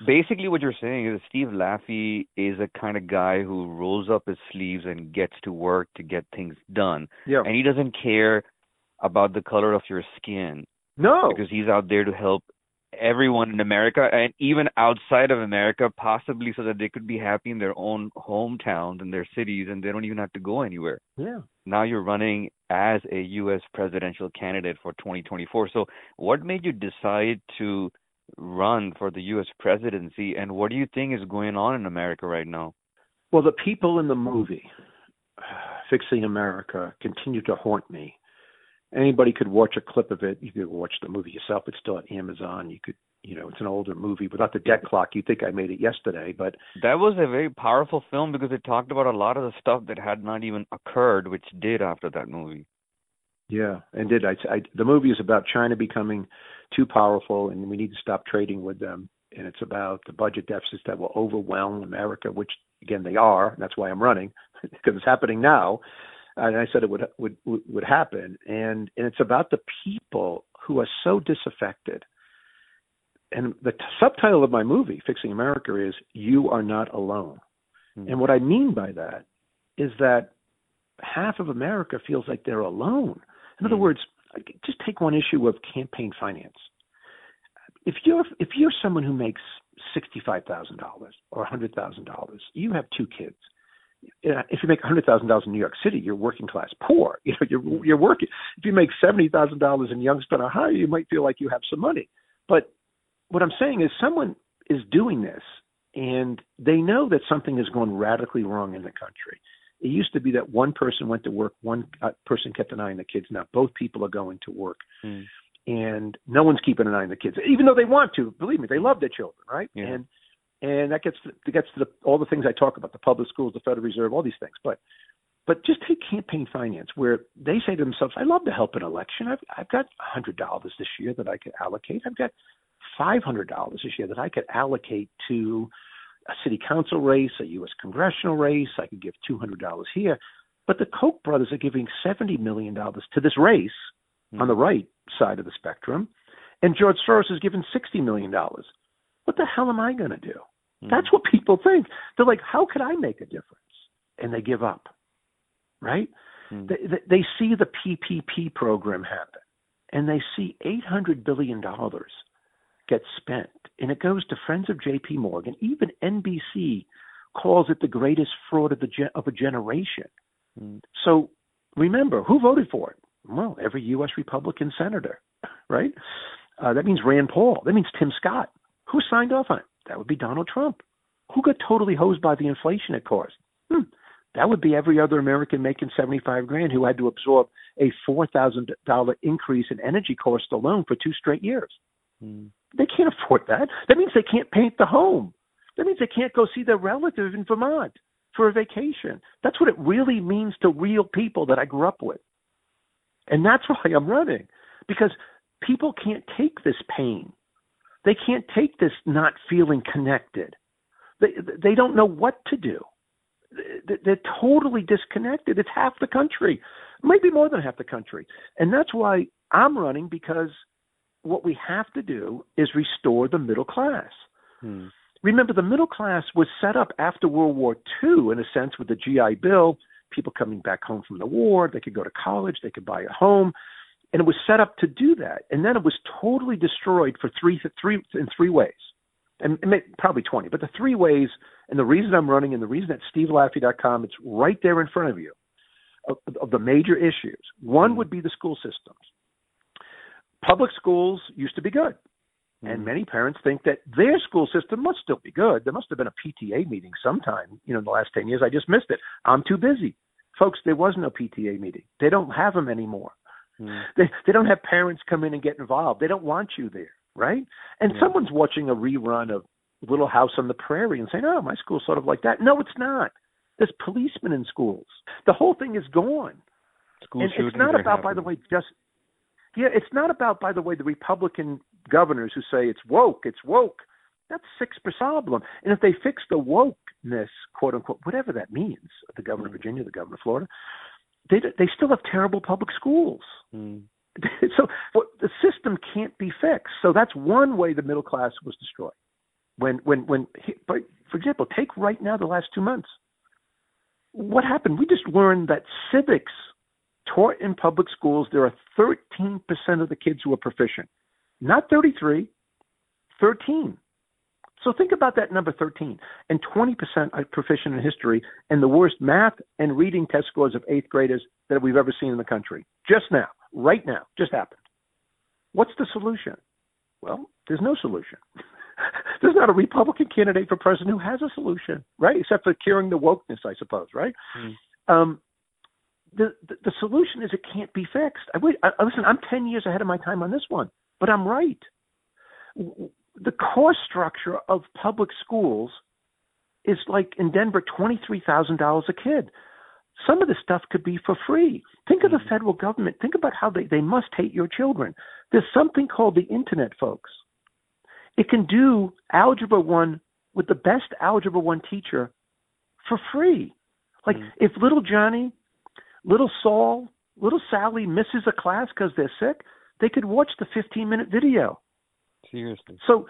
basically what you're saying is Steve Laffey is a kind of guy who rolls up his sleeves and gets to work to get things done. Yeah. And he doesn't care about the color of your skin. No. Because he's out there to help everyone in America and even outside of America, possibly so that they could be happy in their own hometowns and their cities, and they don't even have to go anywhere. Yeah. Now you're running as a U S presidential candidate for twenty twenty-four. So what made you decide to run for the U S presidency, and what do you think is going on in America right now? Well, the people in the movie Fixing America continue to haunt me. Anybody could watch a clip of it. You could watch the movie yourself. It's still on Amazon. You could, you know, it's an older movie. Without the debt clock, you'd think I made it yesterday. But that was a very powerful film because it talked about a lot of the stuff that had not even occurred, which did after that movie. Yeah, and did. I, I, the movie is about China becoming too powerful, and we need to stop trading with them. And it's about the budget deficits that will overwhelm America, which, again, they are. And that's why I'm running, because it's happening now. And I said it would would would happen, and and it's about the people who are so disaffected. And the t- subtitle of my movie, Fixing America, is "You Are Not Alone." Mm-hmm. And what I mean by that is that half of America feels like they're alone. In other mm-hmm. words, just take one issue of campaign finance. If you're if you're someone who makes sixty-five thousand dollars or one hundred thousand dollars, you have two kids. If you make one hundred thousand dollars in New York City, you're working class poor. You know, you're you're working. If you make seventy thousand dollars in Youngstown, Ohio, you might feel like you have some money. But what I'm saying is someone is doing this, and they know that something has gone radically wrong in the country. It used to be that one person went to work, one person kept an eye on the kids. Now both people are going to work, mm. and no one's keeping an eye on the kids, even though they want to. Believe me, they love their children, right? Yeah. And And that gets to, gets to the, all the things I talk about, the public schools, the Federal Reserve, all these things. But but just take campaign finance, where they say to themselves, I love to help an election. I've, I've got one hundred dollars this year that I could allocate. I've got five hundred dollars this year that I could allocate to a city council race, a U S congressional race. I could give two hundred dollars here. But the Koch brothers are giving seventy million dollars to this race mm-hmm. on the right side of the spectrum. And George Soros is giving sixty million dollars. What the hell am I going to do? That's what people think. They're like, how could I make a difference? And they give up, right? Mm. They, they, they see the P P P program happen, and they see eight hundred billion dollars get spent, and it goes to friends of J P Morgan. Even N B C calls it the greatest fraud of, the ge- of a generation. Mm. So remember, who voted for it? Well, every U S Republican senator, right? Uh, that means Rand Paul. That means Tim Scott. Who signed off on it? That would be Donald Trump, who got totally hosed by the inflation it caused. Hmm. That would be every other American making seventy-five grand who had to absorb a four thousand dollars increase in energy costs alone for two straight years. Hmm. They can't afford that. That means they can't paint the home. That means they can't go see their relative in Vermont for a vacation. That's what it really means to real people that I grew up with. And that's why I'm running, because people can't take this pain. They can't take this not feeling connected. They they don't know what to do. They're totally disconnected. It's half the country, maybe more than half the country. And that's why I'm running, because what we have to do is restore the middle class. Hmm. Remember, the middle class was set up after World War Two, in a sense, with the G I Bill, people coming back home from the war. They could go to college. They could buy a home. And it was set up to do that. And then it was totally destroyed for three, three, in three ways, and, and probably twenty. But the three ways, and the reason I'm running, and the reason at Steve Laffey dot com, it's right there in front of you, of, of the major issues. One would be the school systems. Public schools used to be good. Mm-hmm. And many parents think that their school system must still be good. There must have been a P T A meeting sometime, you know, in the last ten years. I just missed it. I'm too busy. Folks, there was no P T A meeting. They don't have them anymore. Mm. They they don't have parents come in and get involved. They don't want you there, right? And yeah. Someone's watching a rerun of Little House on the Prairie and saying, oh, my school's sort of like that. No, it's not. There's policemen in schools. The whole thing is gone. School and it's not about, happening. by the way, just – yeah, it's not about, by the way, the Republican governors who say it's woke, it's woke. that's six problem. And if they fix the wokeness, quote unquote, whatever that means, the governor of Virginia, the governor of Florida, they they still have terrible public schools. Mm. So well, the system can't be fixed. So that's one way the middle class was destroyed. When when when for example, take right now the last two months. What happened? We just learned that civics taught in public schools, there are thirteen percent of the kids who are proficient. Not thirty-three, thirteen. So think about that number thirteen. And twenty percent are proficient in history, and the worst math and reading test scores of eighth graders that we've ever seen in the country. Just now, right now, just happened. What's the solution? Well, there's no solution. There's not a Republican candidate for president who has a solution, right? Except for curing the wokeness, I suppose, right? Mm. Um, the, the the solution is it can't be fixed. I, wait, I, listen, I'm ten years ahead of my time on this one, but I'm right. The cost structure of public schools is like in Denver, twenty-three thousand dollars a kid. Some of the stuff could be for free. Think mm. of the federal government. Think about how they, they must hate your children. There's something called the internet, folks. It can do algebra one with the best algebra one teacher for free. Like mm. if little Johnny, little Saul, little Sally misses a class because they're sick, they could watch the fifteen minute video. Seriously. So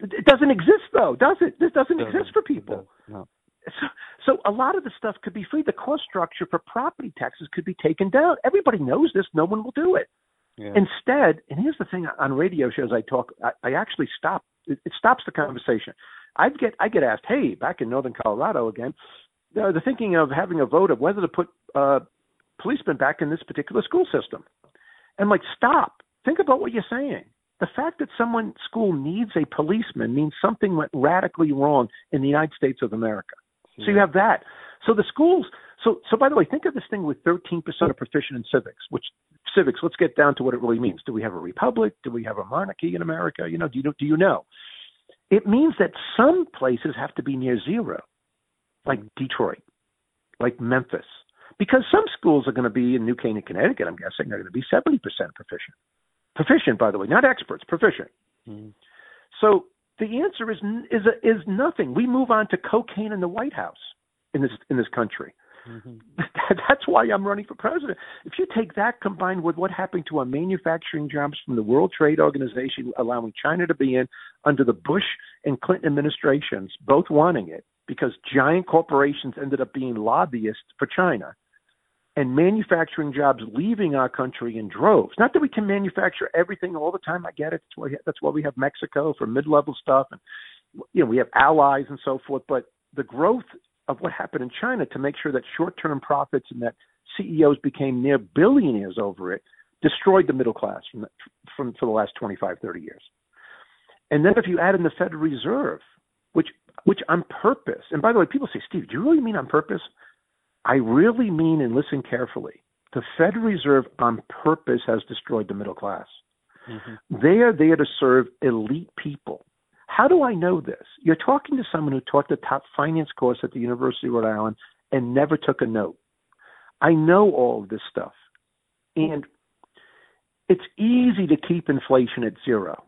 it doesn't exist though, does it? This doesn't, doesn't exist for people. No. So, so a lot of the stuff could be free. The cost structure for property taxes could be taken down. Everybody knows this. No one will do it. Yeah. Instead, and here's the thing: on radio shows, I talk. I, I actually stop. It, it stops the conversation. I get I get asked, "Hey, back in Northern Colorado again, they're, they're thinking of having a vote of whether to put uh, policemen back in this particular school system." And like, stop. Think about what you're saying. The fact that someone school needs a policeman means something went radically wrong in the United States of America. Yeah. So you have that. So the schools. So, so by the way, think of this thing with thirteen percent are proficient in civics, which civics, let's get down to what it really means. Do we have a republic? Do we have a monarchy in America? You know, do you know, do you know? It means that some places have to be near zero, like Detroit, like Memphis, because some schools are going to be in New Canaan, Connecticut, I'm guessing, are going to be seventy percent proficient. Proficient, by the way, not experts, proficient. Mm. So the answer is, is, a, is nothing. We move on to cocaine in the White House in this in this country. Mm-hmm. That's why I'm running for president. If you take that combined with what happened to our manufacturing jobs from the World Trade Organization, allowing China to be in under the Bush and Clinton administrations, both wanting it because giant corporations ended up being lobbyists for China and manufacturing jobs leaving our country in droves. Not that we can manufacture everything all the time. I get it. That's why, that's why we have Mexico for mid-level stuff. And, you know, we have allies and so forth, but the growth of what happened in China to make sure that short-term profits and that C E Os became near billionaires over it destroyed the middle class from the, from for the last twenty-five, thirty years. And then if you add in the Federal Reserve, which which on purpose, and by the way, people say, Steve, do you really mean on purpose? I really mean, and listen carefully, the Federal Reserve on purpose has destroyed the middle class. Mm-hmm. They are there to serve elite people. How do I know this? You're talking to someone who taught the top finance course at the University of Rhode Island and never took a note. I know all of this stuff. And it's easy to keep inflation at zero.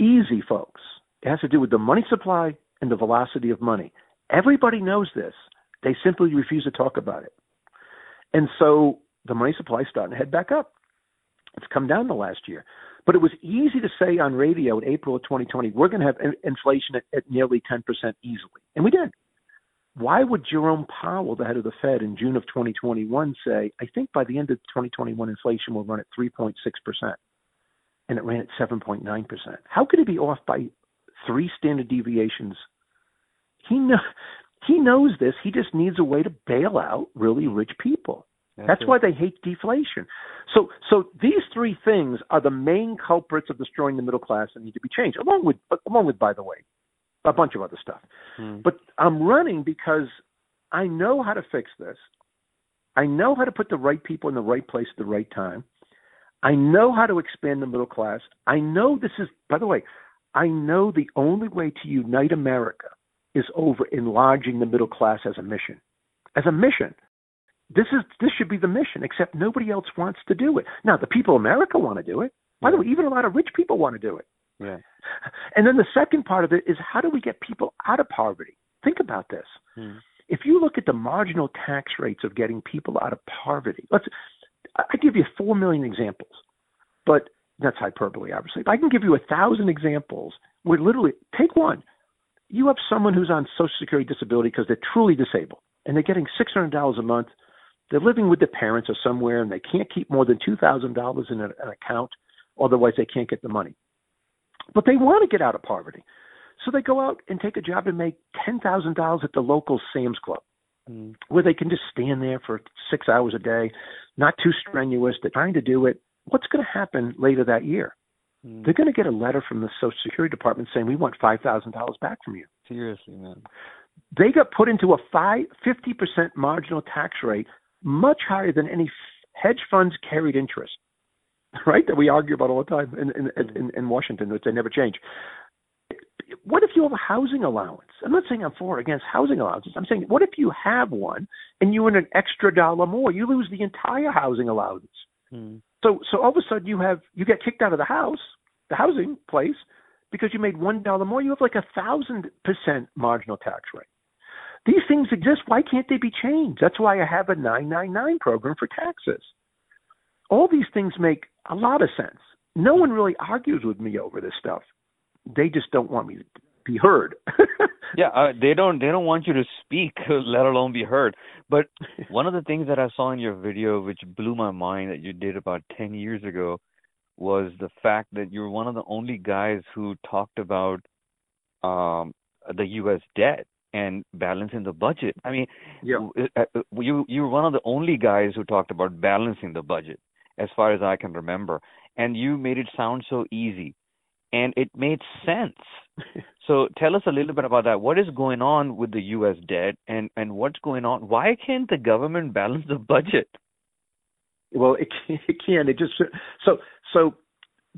Easy, folks. It has to do with the money supply and the velocity of money. Everybody knows this. They simply refuse to talk about it. And so the money supply is starting to head back up. It's come down the last year. But it was easy to say on radio in April of twenty twenty, we're going to have inflation at, at nearly ten percent easily. And we did. Why would Jerome Powell, the head of the Fed, in June of twenty twenty-one say, I think by the end of twenty twenty-one, inflation will run at three point six percent. And it ran at seven point nine percent. How could it be off by three standard deviations? He, know, he knows this. He just needs a way to bail out really rich people. That's, That's why they hate deflation. So so these three things are the main culprits of destroying the middle class and need to be changed, along with, along with by the way, a bunch of other stuff. Hmm. But I'm running because I know how to fix this. I know how to put the right people in the right place at the right time. I know how to expand the middle class. I know this is, by the way, I know the only way to unite America is over enlarging the middle class as a mission. As a mission. This is this should be the mission, except nobody else wants to do it. Now, the people of America want to do it. By the way, even a lot of rich people want to do it. Yeah. And then the second part of it is, how do we get people out of poverty? Think about this. Hmm. If you look at the marginal tax rates of getting people out of poverty, let's I give you four million examples, but that's hyperbole, obviously. But I can give you a thousand examples where literally, take one. You have someone who's on Social Security disability because they're truly disabled, and they're getting six hundred dollars a month. They're living with their parents or somewhere, and they can't keep more than two thousand dollars in an account. Otherwise, they can't get the money. But they want to get out of poverty. So they go out and take a job and make ten thousand dollars at the local Sam's Club, mm. where they can just stand there for six hours a day, not too strenuous. They're trying to do it. What's going to happen later that year? Mm. They're going to get a letter from the Social Security Department saying, we want five thousand dollars back from you. Seriously, man. They got put into a five, fifty percent marginal tax rate, much higher than any hedge funds carried interest, right, that we argue about all the time in, in, in, in Washington, which they never change. What if you have a housing allowance? I'm not saying I'm for or against housing allowances. I'm saying, what if you have one and you earn an extra dollar more? You lose the entire housing allowance. Mm. So so all of a sudden you have you get kicked out of the house, the housing place, because you made one dollar more. You have like a thousand percent marginal tax rate. These things exist. Why can't they be changed? That's why I have a nine nine nine program for taxes. All these things make a lot of sense. No one really argues with me over this stuff. They just don't want me to be heard. yeah, uh, they don't. They don't want you to speak, let alone be heard. But one of the things that I saw in your video, which blew my mind, that you did about ten years ago, was the fact that you're one of the only guys who talked about um, the U S debt and balancing the budget. I mean, yeah. you you're one of the only guys who talked about balancing the budget, as far as I can remember. And you made it sound so easy. And it made sense. So tell us a little bit about that. What is going on with the U S debt, and, and what's going on? Why can't the government balance the budget? Well, it can. It can. It just so so.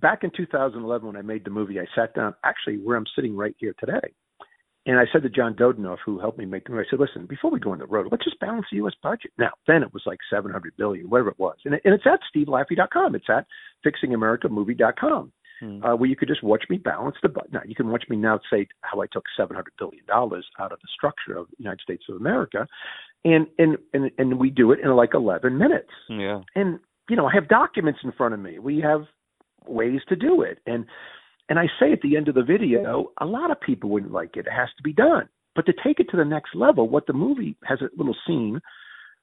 Back in two thousand eleven, when I made the movie, I sat down actually where I'm sitting right here today, and I said to John Dodenoff, who helped me make the movie, I said, "Listen, before we go on the road, let's just balance the U S budget." Now, then it was like seven hundred billion dollars, whatever it was, and, it, and it's at Steve Laffey dot com. It's at Fixing America Movie dot com. Hmm. Uh, where you could just watch me balance the budget. Now, you can watch me now say how I took seven hundred billion dollars out of the structure of the United States of America, and and, and, and we do it in like eleven minutes. Yeah. And, you know, I have documents in front of me. We have ways to do it. And, and I say at the end of the video, a lot of people wouldn't like it. It has to be done. But to take it to the next level, what the movie has a little scene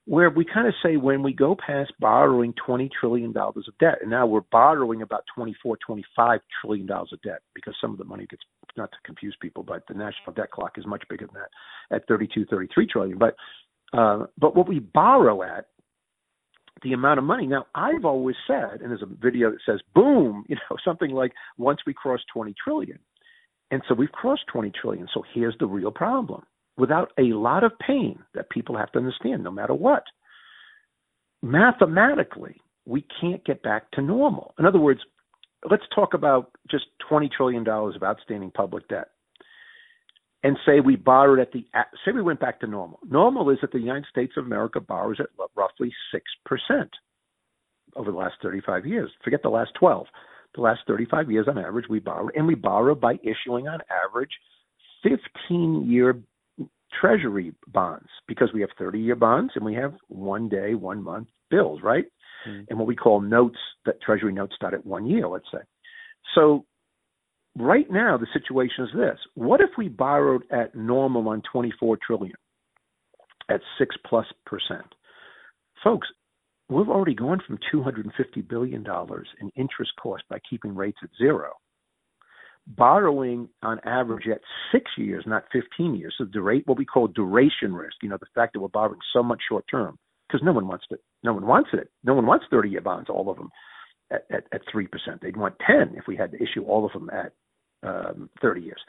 where we kind of say, when we go past borrowing twenty trillion dollars of debt, and now we're borrowing about twenty-four, twenty-five trillion dollars of debt, because some of the money gets, not to confuse people, but the national debt clock is much bigger than that at thirty-two, thirty-three trillion. But, uh, but what we borrow at, the amount of money. Now, I've always said, and there's a video that says, boom, you know, something like once we cross twenty trillion. And so we've crossed twenty trillion. So here's the real problem. Without a lot of pain that people have to understand, no matter what. Mathematically, we can't get back to normal. In other words, let's talk about just twenty trillion dollars of outstanding public debt, and say we borrowed at the – say we went back to normal. Normal is that the United States of America borrows at roughly six percent over the last thirty-five years. Forget the last twelve. The last thirty-five years on average we borrow, and we borrow by issuing on average fifteen-year Treasury bonds, because we have thirty-year bonds and we have one day, one month bills, right? Mm. And what we call notes, that Treasury notes start at one year, let's say. So right now the situation is this. What if we borrowed at normal on twenty-four trillion at six plus percent? Folks, we've already gone from two hundred fifty billion dollars in interest cost by keeping rates at zero. Borrowing on average at six years, not fifteen years. So the rate, what we call duration risk, you know, the fact that we're borrowing so much short term, because no one wants it. No one wants it. No one wants thirty-year bonds, all of them at, at, at three percent. They'd want ten if we had to issue all of them at um, thirty years.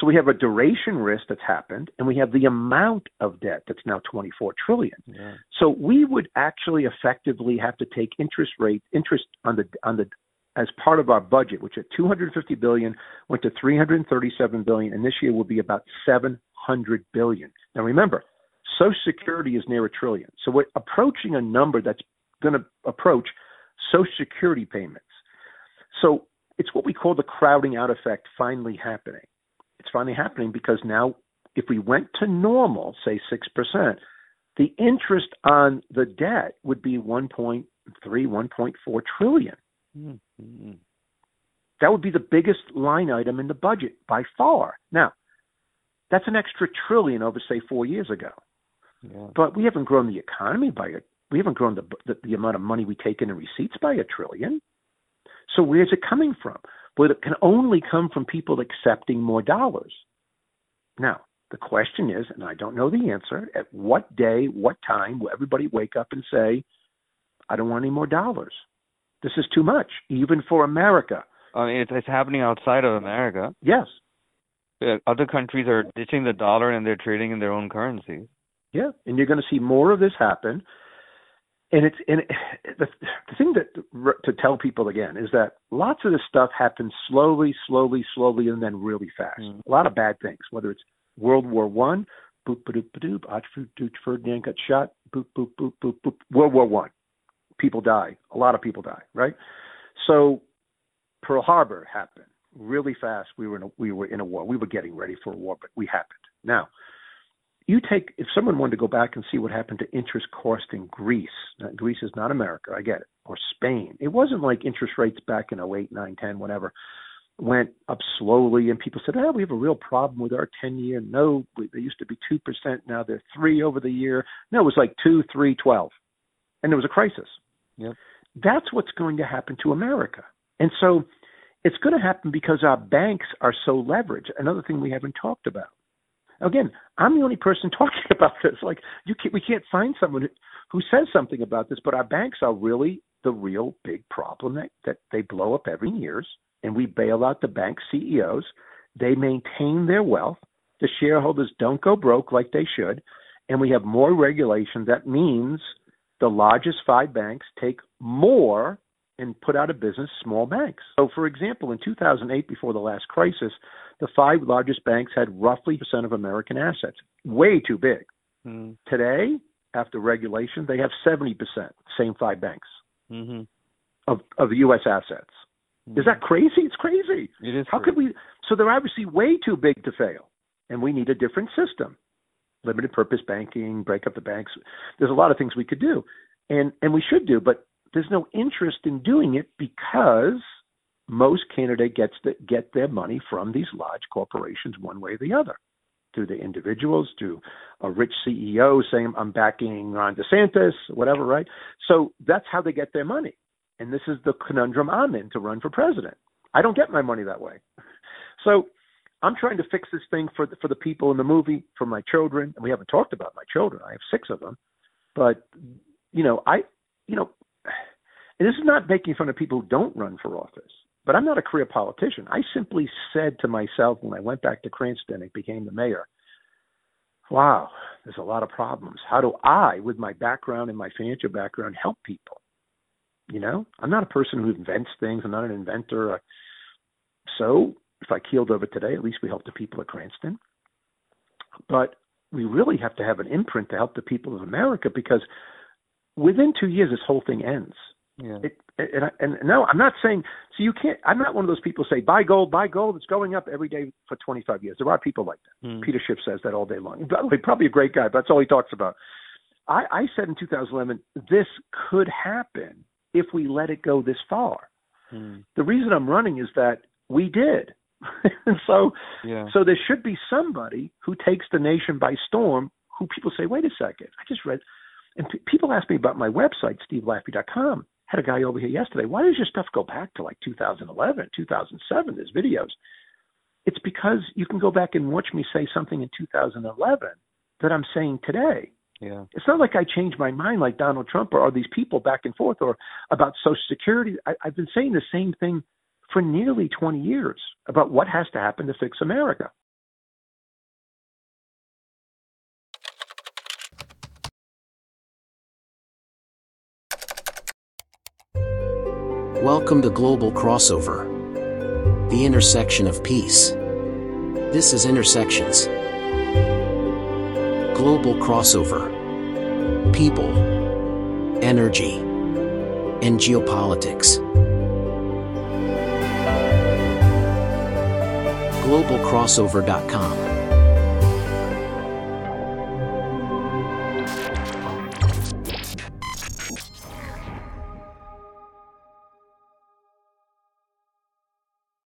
So we have a duration risk that's happened, and we have the amount of debt that's now twenty-four trillion dollars. Yeah. So we would actually effectively have to take interest rate, interest on the on the as part of our budget, which at two hundred fifty billion dollars went to three hundred thirty-seven billion dollars, and this year will be about seven hundred billion dollars. Now remember, Social Security is near a trillion. So we're approaching a number that's going to approach Social Security payments. So it's what we call the crowding out effect finally happening. It's finally happening because now if we went to normal, say six percent, the interest on the debt would be one point three, one point four trillion. Mm-hmm. That would be the biggest line item in the budget by far. Now, that's an extra trillion over, say, four years ago. Yeah. But we haven't grown the economy by it. We haven't grown the, the the amount of money we take in and receipts by a trillion. So where's it coming from? Well, it can only come from people accepting more dollars. Now, the question is, and I don't know the answer, at what day, what time will everybody wake up and say, I don't want any more dollars. This is too much, even for America. I mean, it's, it's happening outside of America. Yes. Other countries are ditching the dollar and they're trading in their own currency. Yeah, and you're going to see more of this happen. And it's and the, the thing that to tell people again is that lots of this stuff happens slowly, slowly, slowly, and then really fast. Mm. A lot of bad things, whether it's World War One, boop, ba doop, ba doop, Otto Ferdinand got shot, boop, boop, boop, boop, boop. World War One, people die, a lot of people die, right? So Pearl Harbor happened really fast. We were in a, we were in a war. We were getting ready for a war, but we happened. Now, you take if someone wanted to go back and see what happened to interest cost in Greece. Now, Greece is not America, I get it, or Spain. It wasn't like interest rates back in oh eight, nine, ten, whatever, went up slowly and people said, oh, we have a real problem with our ten-year. No, they used to be two percent. Now they're three over the year. No, it was like two, three, twelve. And there was a crisis. Yep. That's what's going to happen to America. And so it's going to happen because our banks are so leveraged. Another thing we haven't talked about. Again, I'm the only person talking about this. Like you can't, we can't find someone who says something about this, but our banks are really the real big problem that, that they blow up every year. And we bail out the bank C E Os. They maintain their wealth. The shareholders don't go broke like they should. And we have more regulation. That means the largest five banks take more and put out of business small banks. So, for example, in two thousand eight, before the last crisis, the five largest banks had roughly percent of American assets. Way too big. Mm. Today, after regulation, they have seventy percent, same five banks, mm-hmm. of, of U S assets. Is that crazy? It's crazy. It is. How crazy. Could we? So they're obviously way too big to fail, and we need a different system. Limited purpose banking, break up the banks. There's a lot of things we could do, and and we should do, but there's no interest in doing it because most Canada gets the, get their money from these large corporations one way or the other, through the individuals, through a rich C E O saying, I'm backing Ron DeSantis, whatever, right? So that's how they get their money. And this is the conundrum I'm in to run for president. I don't get my money that way. So I'm trying to fix this thing for the, for the people in the movie, for my children. And we haven't talked about my children. I have six of them. But, you know, I, you know, and this is not making fun of people who don't run for office. But I'm not a career politician. I simply said to myself when I went back to Cranston and became the mayor, wow, there's a lot of problems. How do I, with my background and my financial background, help people? You know, I'm not a person who invents things. I'm not an inventor. So if I keeled over today, at least we helped the people at Cranston. But we really have to have an imprint to help the people of America, because within two years, this whole thing ends. Yeah. It, and, I, and no, I'm not saying, so you can't, I'm not one of those people who say, buy gold, buy gold. It's going up every day for twenty-five years. There are people like that. Mm. Peter Schiff says that all day long. By the way, probably a great guy, but that's all he talks about. I, I said in two thousand eleven, this could happen if we let it go this far. Hmm. The reason I'm running is that we did. And so, yeah. so there should be somebody who takes the nation by storm, who people say, wait a second, I just read, and p- people ask me about my website, Steve Laffey dot com. Had a guy over here yesterday, why does your stuff go back to like two thousand eleven, two thousand seven? There's videos. It's because you can go back and watch me say something in two thousand eleven that I'm saying today. Yeah. It's not like I changed my mind like Donald Trump or, or these people back and forth or about Social Security. I, I've been saying the same thing for nearly twenty years about what has to happen to fix America. Welcome to Global Crossover, the intersection of peace. This is Intersections. Global crossover. People, energy, and geopolitics. global crossover dot com.